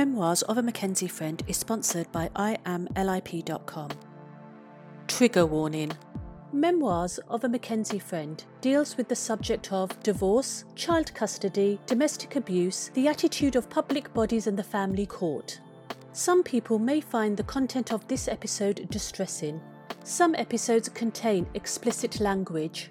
Memoirs of a McKenzie Friend is sponsored by IAMLIP.com. Trigger warning. Memoirs of a McKenzie Friend deals with the subject of divorce, child custody, domestic abuse, the attitude of public bodies and the family court. Some people may find the content of this episode distressing. Some episodes contain explicit language.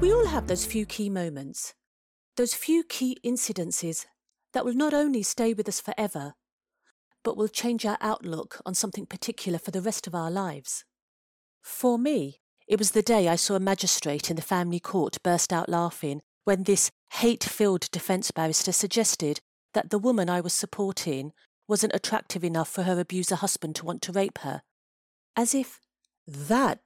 We all have those few key moments, those few key incidences that will not only stay with us forever, but will change our outlook on something particular for the rest of our lives. For me, it was the day I saw a magistrate in the family court burst out laughing when this hate-filled defence barrister suggested that the woman I was supporting wasn't attractive enough for her abuser husband to want to rape her. As if that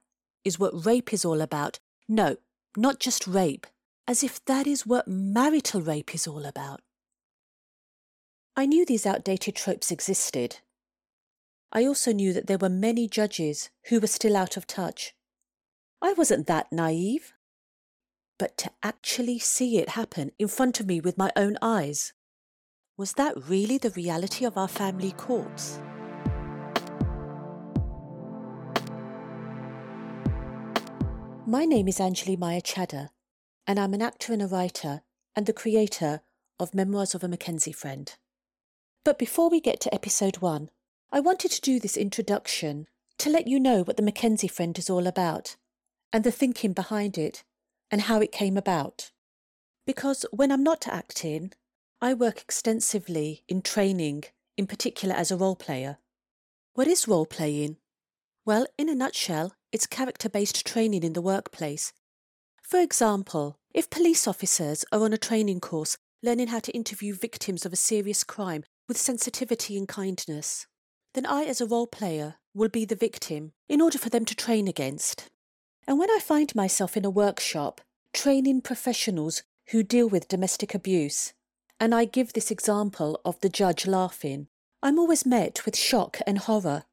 is what rape is all about. No, not just rape. As if that is what marital rape is all about. I knew these outdated tropes existed. I also knew that there were many judges who were still out of touch. I wasn't that naive. But to actually see it happen in front of me with my own eyes, was that really the reality of our family courts? My name is Anjali Maya Chadder, and I'm an actor and a writer and the creator of Memoirs of a McKenzie Friend. But before we get to episode 1, I wanted to do this introduction to let you know what the McKenzie Friend is all about and the thinking behind it and how it came about. Because when I'm not acting, I work extensively in training, in particular as a role player. What is role playing? Well, in a nutshell, it's character-based training in the workplace. For example, if police officers are on a training course learning how to interview victims of a serious crime with sensitivity and kindness, then I as a role player will be the victim in order for them to train against. And when I find myself in a workshop training professionals who deal with domestic abuse, and I give this example of the judge laughing, I'm always met with shock and horror,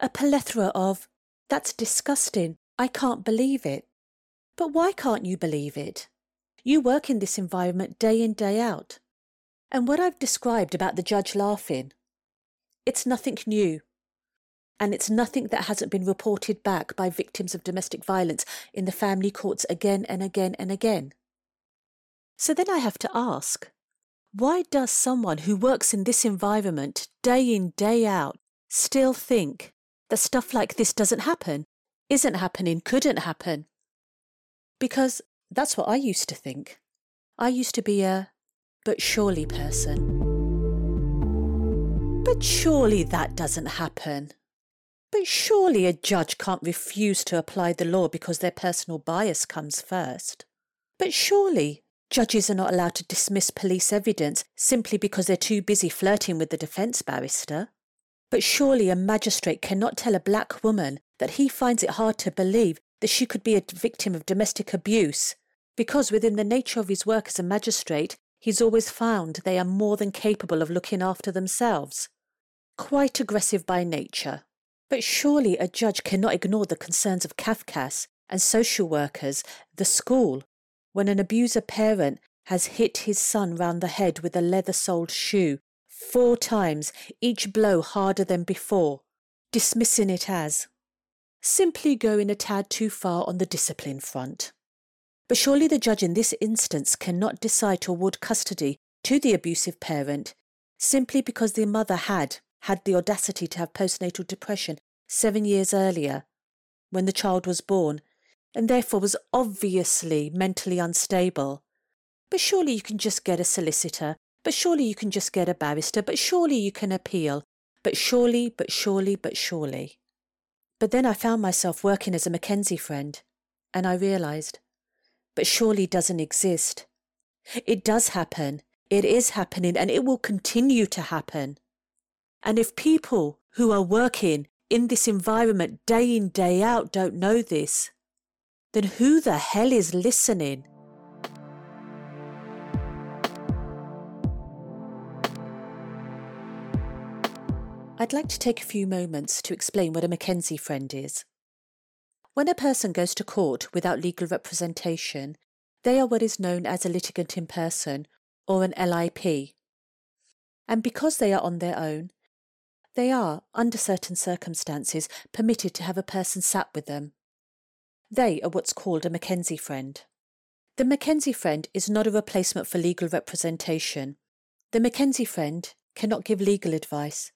a plethora of, "That's disgusting, I can't believe it." But why can't you believe it? You work in this environment day in, day out. And what I've described about the judge laughing, it's nothing new. And it's nothing that hasn't been reported back by victims of domestic violence in the family courts again and again and again. So then I have to ask, why does someone who works in this environment day in, day out, still think that stuff like this doesn't happen, isn't happening, couldn't happen? Because that's what I used to think. I used to be a "but surely" person. But surely that doesn't happen. But surely a judge can't refuse to apply the law because their personal bias comes first. But surely judges are not allowed to dismiss police evidence simply because they're too busy flirting with the defence barrister. But surely a magistrate cannot tell a black woman that he finds it hard to believe that she could be a victim of domestic abuse because within the nature of his work as a magistrate, he's always found they are more than capable of looking after themselves. Quite aggressive by nature. But surely a judge cannot ignore the concerns of CAFCAS and social workers, the school, when an abuser parent has hit his son round the head with a leather-soled shoe 4 times, each blow harder than before, dismissing it as simply going a tad too far on the discipline front. But surely the judge in this instance cannot decide to award custody to the abusive parent simply because the mother had the audacity to have postnatal depression 7 years earlier when the child was born and therefore was obviously mentally unstable. But surely you can just get a solicitor. But surely you can just get a barrister. But surely you can appeal. But surely, but surely, but surely. But then I found myself working as a McKenzie Friend and I realised, but surely doesn't exist. It does happen. It is happening and it will continue to happen. And if people who are working in this environment day in, day out don't know this, then who the hell is listening? I'd like to take a few moments to explain what a McKenzie Friend is. When a person goes to court without legal representation, They are what is known as a litigant in person, or an LIP. And because they are on their own, they are, under certain circumstances, permitted to have a person sat with them. They are what's called a McKenzie friend. The McKenzie friend is not a replacement for legal representation. The McKenzie friend cannot give legal advice,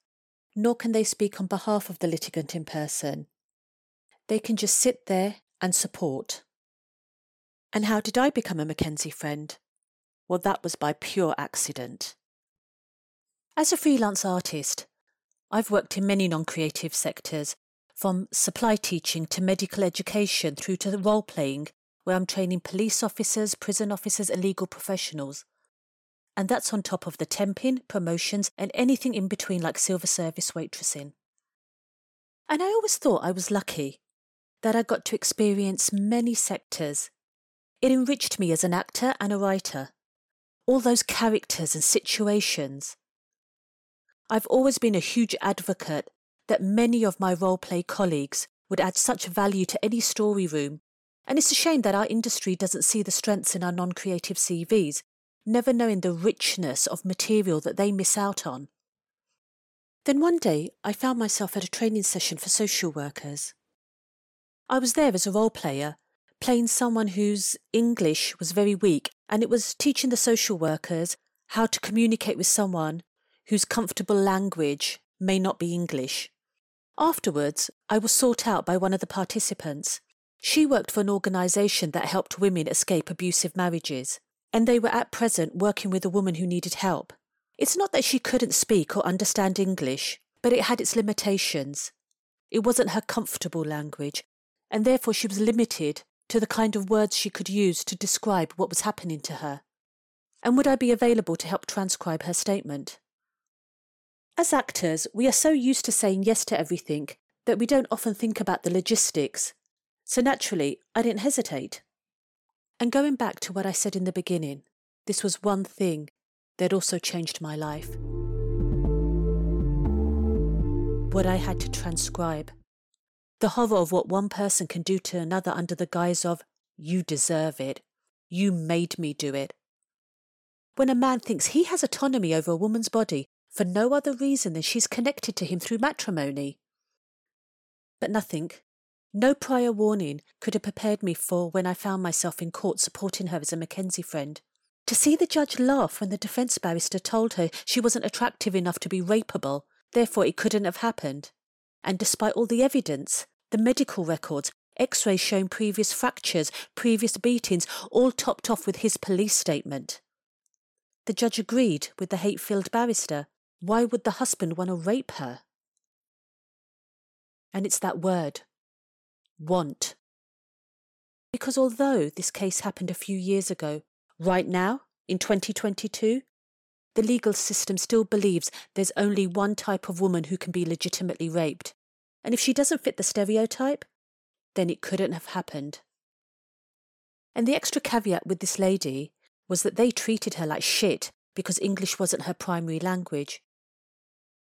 nor can they speak on behalf of the litigant in person. They can just sit there and support. And how did I become a McKenzie friend? Well, that was by pure accident. As a freelance artist, I've worked in many non-creative sectors, from supply teaching to medical education through to role-playing, where I'm training police officers, prison officers and legal professionals. And that's on top of the temping, promotions and anything in between like silver service waitressing. And I always thought I was lucky that I got to experience many sectors. It enriched me as an actor and a writer. All those characters and situations. I've always been a huge advocate that many of my role-play colleagues would add such value to any story room, and it's a shame that our industry doesn't see the strengths in our non-creative CVs, never knowing the richness of material that they miss out on. Then one day, I found myself at a training session for social workers. I was there as a role player, playing someone whose English was very weak, and it was teaching the social workers how to communicate with someone whose comfortable language may not be English. Afterwards, I was sought out by one of the participants. She worked for an organisation that helped women escape abusive marriages, and they were at present working with a woman who needed help. It's not that she couldn't speak or understand English, but it had its limitations. It wasn't her comfortable language, and therefore she was limited to the kind of words she could use to describe what was happening to her. And would I be available to help transcribe her statement? As actors, we are so used to saying yes to everything that we don't often think about the logistics. So naturally, I didn't hesitate. And going back to what I said in the beginning, this was one thing that also changed my life. What I had to transcribe. The horror of what one person can do to another under the guise of, you deserve it. You made me do it. When a man thinks he has autonomy over a woman's body for no other reason than she's connected to him through matrimony. But nothing. No prior warning could have prepared me for when I found myself in court supporting her as a McKenzie friend. To see the judge laugh when the defence barrister told her she wasn't attractive enough to be rapeable, therefore it couldn't have happened. And despite all the evidence, the medical records, x-rays showing previous fractures, previous beatings, all topped off with his police statement. The judge agreed with the hate-filled barrister. Why would the husband want to rape her? And it's that word. Want. Because although this case happened a few years ago, right now, in 2022, the legal system still believes there's only one type of woman who can be legitimately raped, and if she doesn't fit the stereotype, then it couldn't have happened. And the extra caveat with this lady was that they treated her like shit because English wasn't her primary language.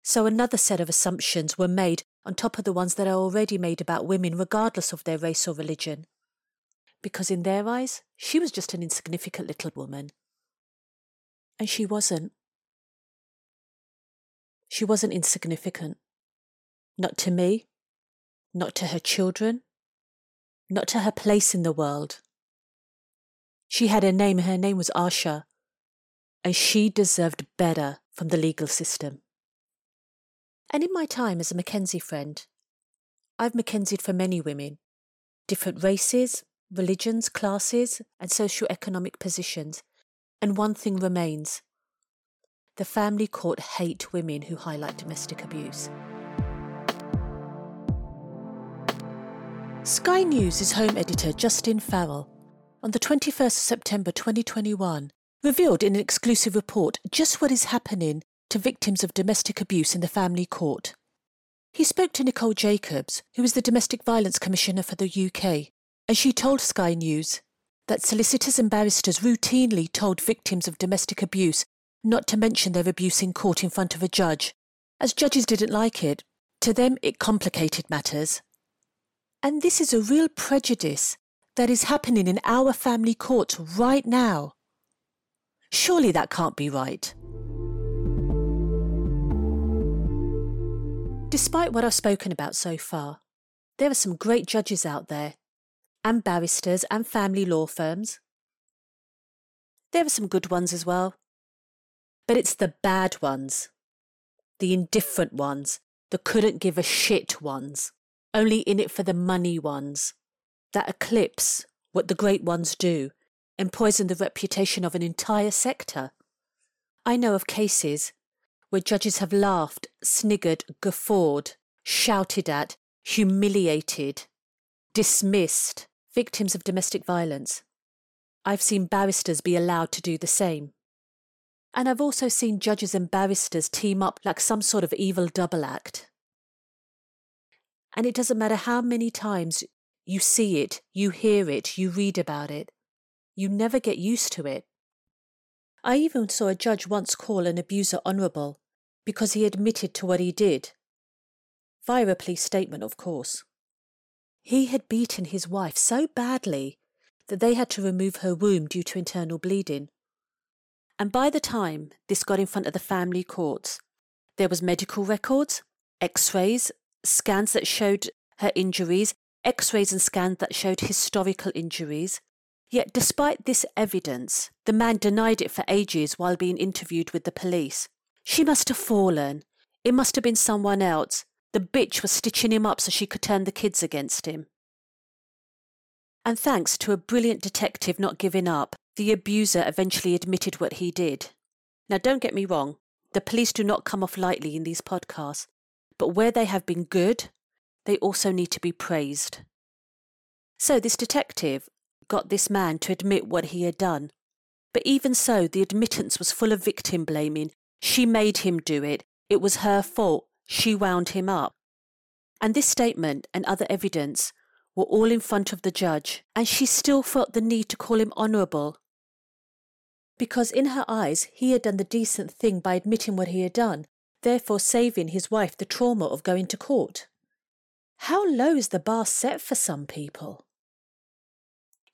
So another set of assumptions were made on top of the ones that are already made about women regardless of their race or religion. Because in their eyes, she was just an insignificant little woman. And she wasn't. She wasn't insignificant. Not to me. Not to her children. Not to her place in the world. She had a name. Her name was Asha. And she deserved better from the legal system. And in my time as a McKenzie friend, I've McKenzied for many women, different races, religions, classes, and socio-economic positions. And one thing remains. The family court hate women who highlight domestic abuse. Sky News' home editor Justin Farrell, on the 21st of September 2021, revealed in an exclusive report just what is happening to victims of domestic abuse in the family court. He spoke to Nicole Jacobs, who is the Domestic Violence Commissioner for the UK, and she told Sky News that solicitors and barristers routinely told victims of domestic abuse not to mention their abuse in court in front of a judge, as judges didn't like it. To them, it complicated matters. And this is a real prejudice that is happening in our family court right now. Surely that can't be right. Despite what I've spoken about so far, there are some great judges out there, and barristers and family law firms. There are some good ones as well. But it's the bad ones, the indifferent ones, the couldn't give a shit ones, only in it for the money ones, that eclipse what the great ones do and poison the reputation of an entire sector. I know of cases where judges have laughed, sniggered, guffawed, shouted at, humiliated, dismissed victims of domestic violence. I've seen barristers be allowed to do the same. And I've also seen judges and barristers team up like some sort of evil double act. And it doesn't matter how many times you see it, you hear it, you read about it. You never get used to it. I even saw a judge once call an abuser honourable because he admitted to what he did. Via a police statement, of course. He had beaten his wife so badly that they had to remove her womb due to internal bleeding. And by the time this got in front of the family courts, there was medical records, x-rays, scans that showed her injuries, x-rays and scans that showed historical injuries. Yet despite this evidence, the man denied it for ages while being interviewed with the police. She must have fallen. It must have been someone else. The bitch was stitching him up so she could turn the kids against him. And thanks to a brilliant detective not giving up, the abuser eventually admitted what he did. Now don't get me wrong, the police do not come off lightly in these podcasts, but where they have been good, they also need to be praised. So this detective got this man to admit what he had done. But even so, the admittance was full of victim blaming. She made him do it. It was her fault. She wound him up. And this statement and other evidence were all in front of the judge, and she still felt the need to call him honourable. Because in her eyes, he had done the decent thing by admitting what he had done, therefore saving his wife the trauma of going to court. How low is the bar set for some people?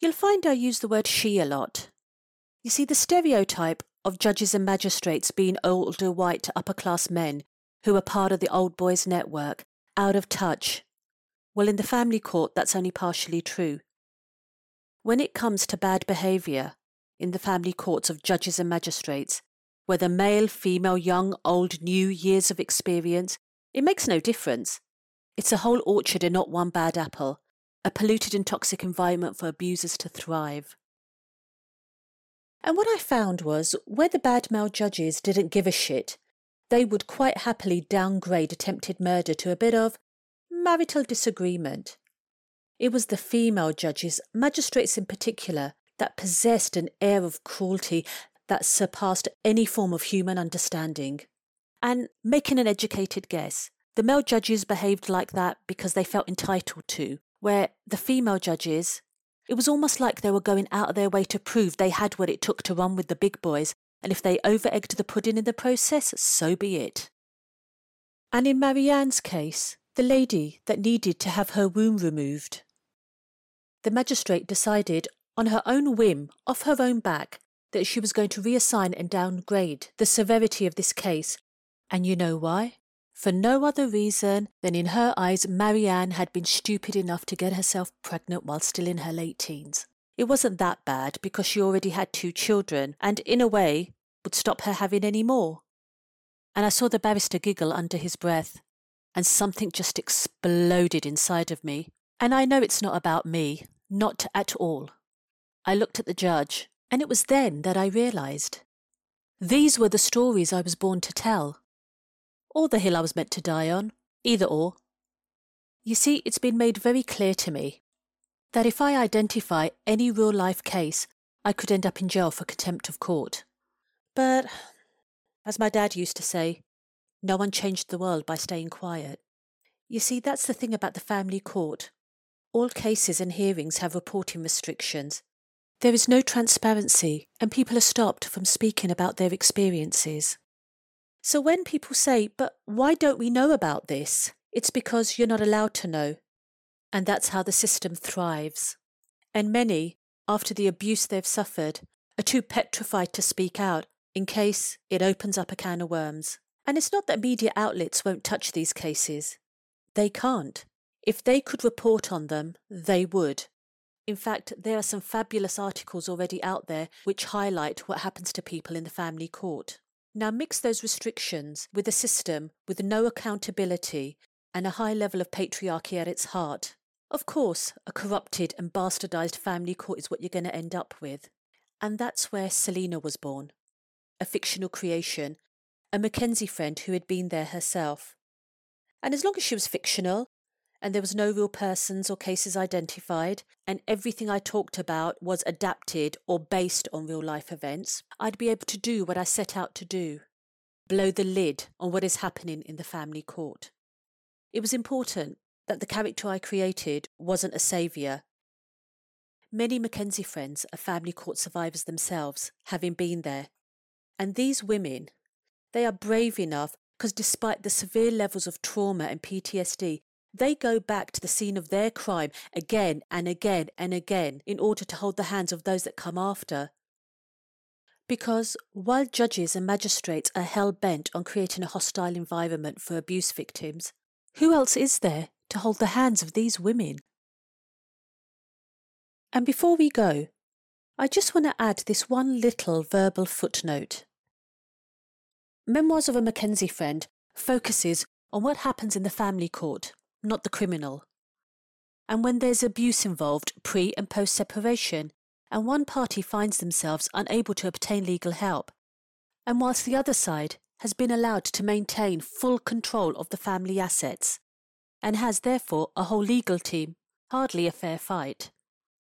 You'll find I use the word she a lot. You see, the stereotype of judges and magistrates being older white upper-class men who are part of the old boys network, out of touch. Well, in the family court, that's only partially true. When it comes to bad behaviour in the family courts of judges and magistrates, whether male, female, young, old, new, years of experience, it makes no difference. It's a whole orchard and not one bad apple, a polluted and toxic environment for abusers to thrive. And what I found was, where the bad male judges didn't give a shit, they would quite happily downgrade attempted murder to a bit of marital disagreement. It was the female judges, magistrates in particular, that possessed an air of cruelty that surpassed any form of human understanding. And making an educated guess, the male judges behaved like that because they felt entitled to, where the female judges, it was almost like they were going out of their way to prove they had what it took to run with the big boys, and if they over-egged the pudding in the process, so be it. And in Marianne's case, the lady that needed to have her womb removed, the magistrate decided, on her own whim, off her own back, that she was going to reassign and downgrade the severity of this case. And you know why? For no other reason than in her eyes, Marianne had been stupid enough to get herself pregnant while still in her late teens. It wasn't that bad because she already had 2 children and, in a way, would stop her having any more. And I saw the barrister giggle under his breath. And something just exploded inside of me. And I know it's not about me, not at all. I looked at the judge, and it was then that I realised. These were the stories I was born to tell. Or the hill I was meant to die on, either or. You see, it's been made very clear to me that if I identify any real-life case, I could end up in jail for contempt of court. But, as my dad used to say, no one changed the world by staying quiet. You see, that's the thing about the family court. All cases and hearings have reporting restrictions. There is no transparency, and people are stopped from speaking about their experiences. So when people say, but why don't we know about this? It's because you're not allowed to know. And that's how the system thrives. and many, after the abuse they've suffered, are too petrified to speak out in case it opens up a can of worms. And it's not that media outlets won't touch these cases. They can't. If they could report on them, they would. In fact, there are some fabulous articles already out there which highlight what happens to people in the family court. Now mix those restrictions with a system with no accountability and a high level of patriarchy at its heart. Of course, a corrupted and bastardized family court is what you're going to end up with. And that's where Celina was born. A fictional creation, a McKenzie friend who had been there herself. And as long as she was fictional, and there was no real persons or cases identified, and everything I talked about was adapted or based on real-life events, I'd be able to do what I set out to do, blow the lid on what is happening in the family court. It was important that the character I created wasn't a saviour. Many McKenzie friends are family court survivors themselves, having been there. And these women, they are brave enough because despite the severe levels of trauma and PTSD, they go back to the scene of their crime again and again and again in order to hold the hands of those that come after. Because while judges and magistrates are hell-bent on creating a hostile environment for abuse victims, who else is there to hold the hands of these women? And before we go, I just want to add this one little verbal footnote. Memoirs of a McKenzie Friend focuses on what happens in the family court, not the criminal. And when there's abuse involved pre- and post-separation, and one party finds themselves unable to obtain legal help, and whilst the other side has been allowed to maintain full control of the family assets, and has therefore a whole legal team, hardly a fair fight.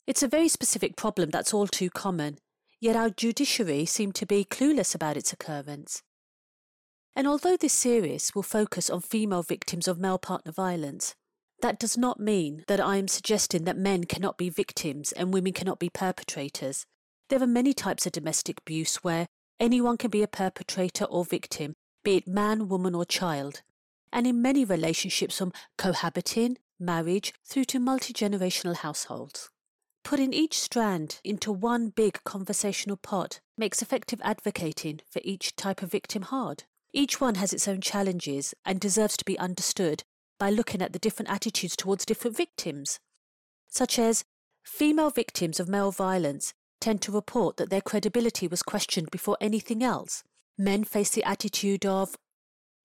It's a very specific problem that's all too common, yet our judiciary seem to be clueless about its occurrence. And although this series will focus on female victims of male partner violence, that does not mean that I am suggesting that men cannot be victims and women cannot be perpetrators. There are many types of domestic abuse where anyone can be a perpetrator or victim, be it man, woman or child. And in many relationships from cohabiting, marriage, through to multi-generational households. Putting each strand into one big conversational pot makes effective advocating for each type of victim hard. Each one has its own challenges and deserves to be understood by looking at the different attitudes towards different victims, such as female victims of male violence tend to report that their credibility was questioned before anything else. Men face the attitude of,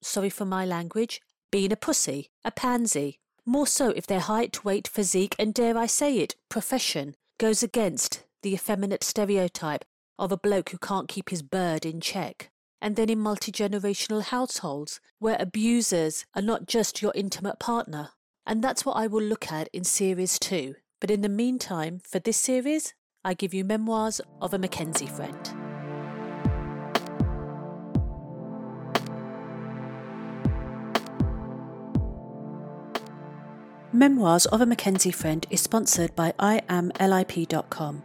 sorry for my language, being a pussy, a pansy. More so if their height, weight, physique, and dare I say it, profession, goes against the effeminate stereotype of a bloke who can't keep his bird in check. And then in multi-generational households, where abusers are not just your intimate partner. And that's what I will look at in Series 2. But in the meantime, for this series, I give you Memoirs of a McKenzie Friend. Memoirs of a McKenzie Friend is sponsored by IAMLIP.com.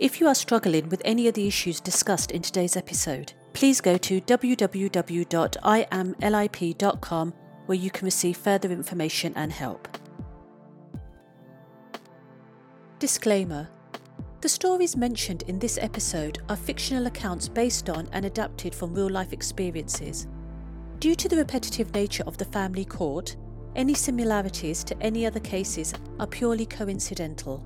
If you are struggling with any of the issues discussed in today's episode, please go to www.iamlip.com where you can receive further information and help. Disclaimer: the stories mentioned in this episode are fictional accounts based on and adapted from real-life experiences. Due to the repetitive nature of the family court, any similarities to any other cases are purely coincidental.